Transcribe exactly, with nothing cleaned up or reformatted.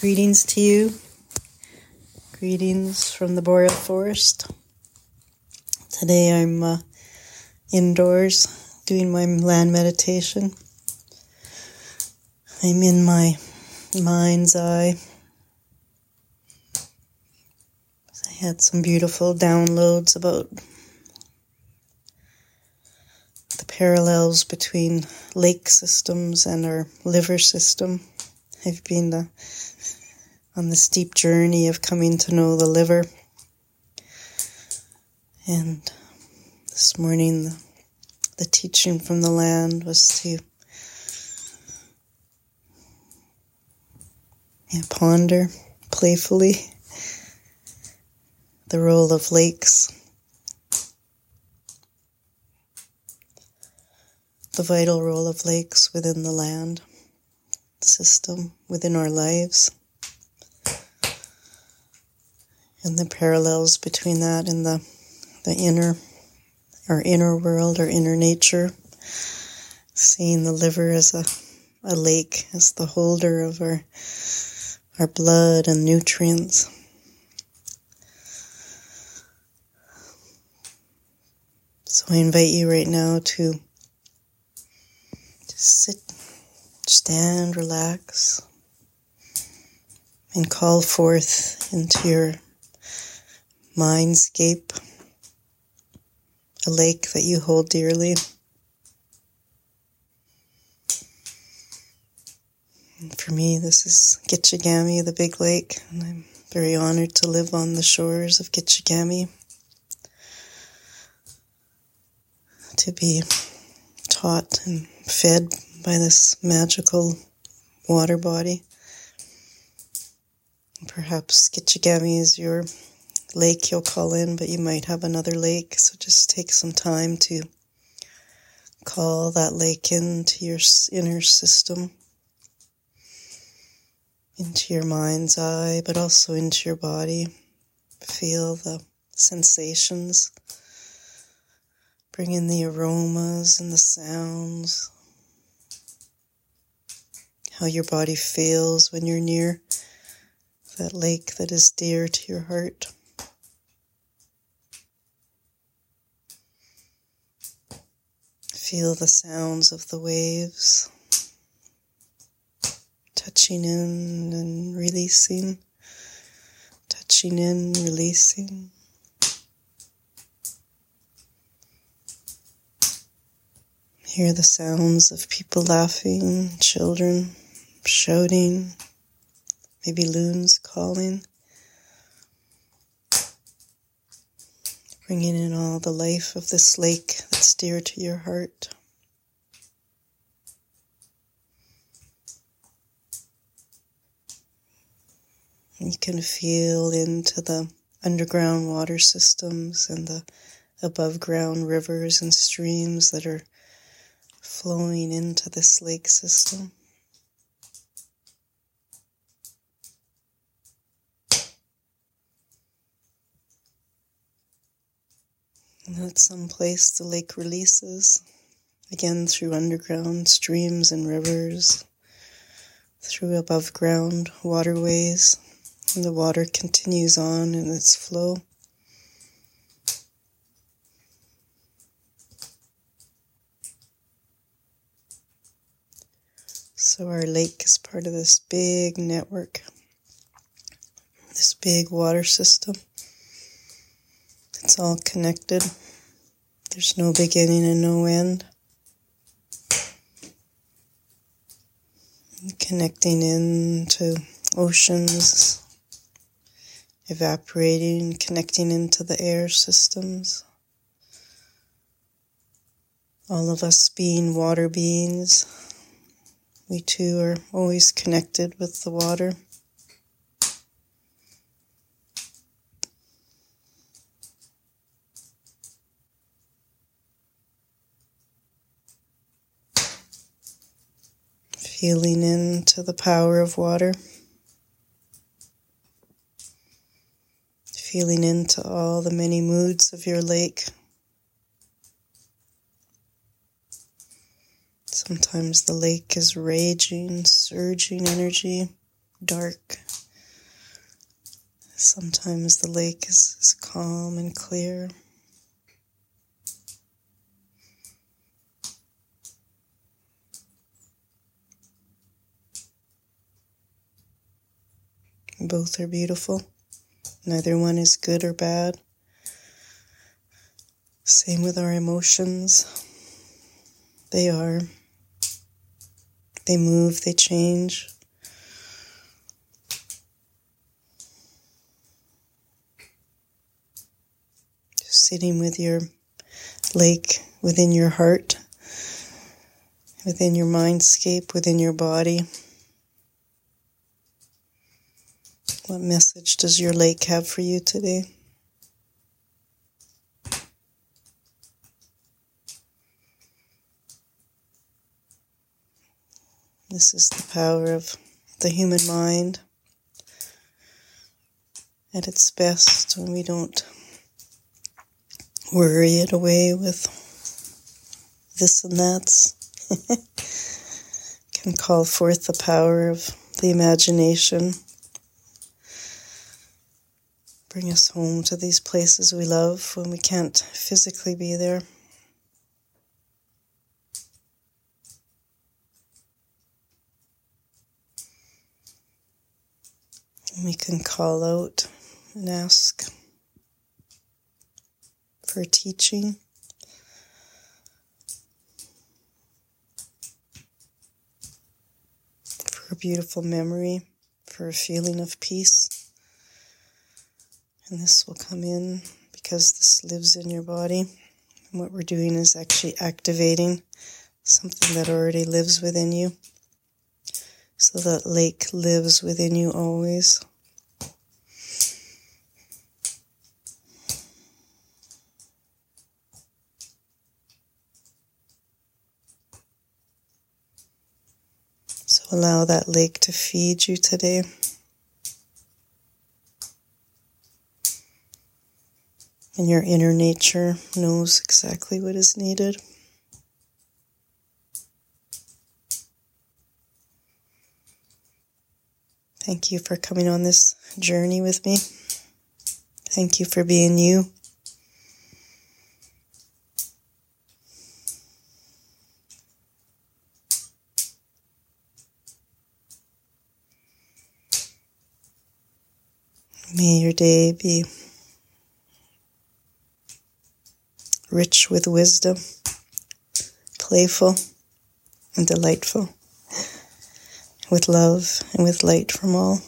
Greetings to you. Greetings from the boreal forest. Today I'm uh, indoors doing my land meditation. I'm in my mind's eye. I had some beautiful downloads about the parallels between lake systems and our liver system. I've been uh, on this deep journey of coming to know the liver. And this morning, the, the teaching from the land was to yeah, ponder playfully the role of lakes, the vital role of lakes within the land system, within our lives, and the parallels between that and the the inner, our inner world, our inner nature, seeing the liver as a, a lake, as the holder of our our blood and nutrients. So I invite you right now to just sit, stand, relax, and call forth into your mindscape a lake that you hold dearly. And for me, this is Kitchigami, the big lake, and I'm very honored to live on the shores of Kitchigami, to be taught and fed by this magical water body. Perhaps Kitchigami is your lake you'll call in, but you might have another lake, so just take some time to call that lake into your inner system, into your mind's eye, but also into your body. Feel the sensations, bring in the aromas and the sounds, how your body feels when you're near that lake that is dear to your heart. Feel the sounds of the waves touching in and releasing, touching in, releasing. Hear the sounds of people laughing, children shouting, maybe loons calling, bringing in all the life of this lake that's dear to your heart. And you can feel into the underground water systems and the above ground rivers and streams that are flowing into this lake system. And at some place the lake releases, again through underground streams and rivers, through above ground waterways, and the water continues on in its flow. So our lake is part of this big network, this big water system. It's all connected. There's no beginning and no end. Connecting into oceans, evaporating, connecting into the air systems. All of us being water beings, we too are always connected with the water. Feeling into the power of water. Feeling into all the many moods of your lake. Sometimes the lake is raging, surging energy, dark. Sometimes the lake is, is calm and clear. Both are beautiful. Neither one is good or bad. Same with our emotions. They are. They move, they change. Just sitting with your lake within your heart, within your mindscape, within your body. What message does your lake have for you today? This is the power of the human mind at its best when we don't worry it away with this and that. Can call forth the power of the imagination. Bring us home to these places we love when we can't physically be there. And we can call out and ask for teaching. For a beautiful memory. For a feeling of peace. And this will come in because this lives in your body. And what we're doing is actually activating something that already lives within you. So that lake lives within you always. So allow that lake to feed you today. And your inner nature knows exactly what is needed. Thank you for coming on this journey with me. Thank you for being you. May your day be rich with wisdom, playful and delightful, with love and with light from all.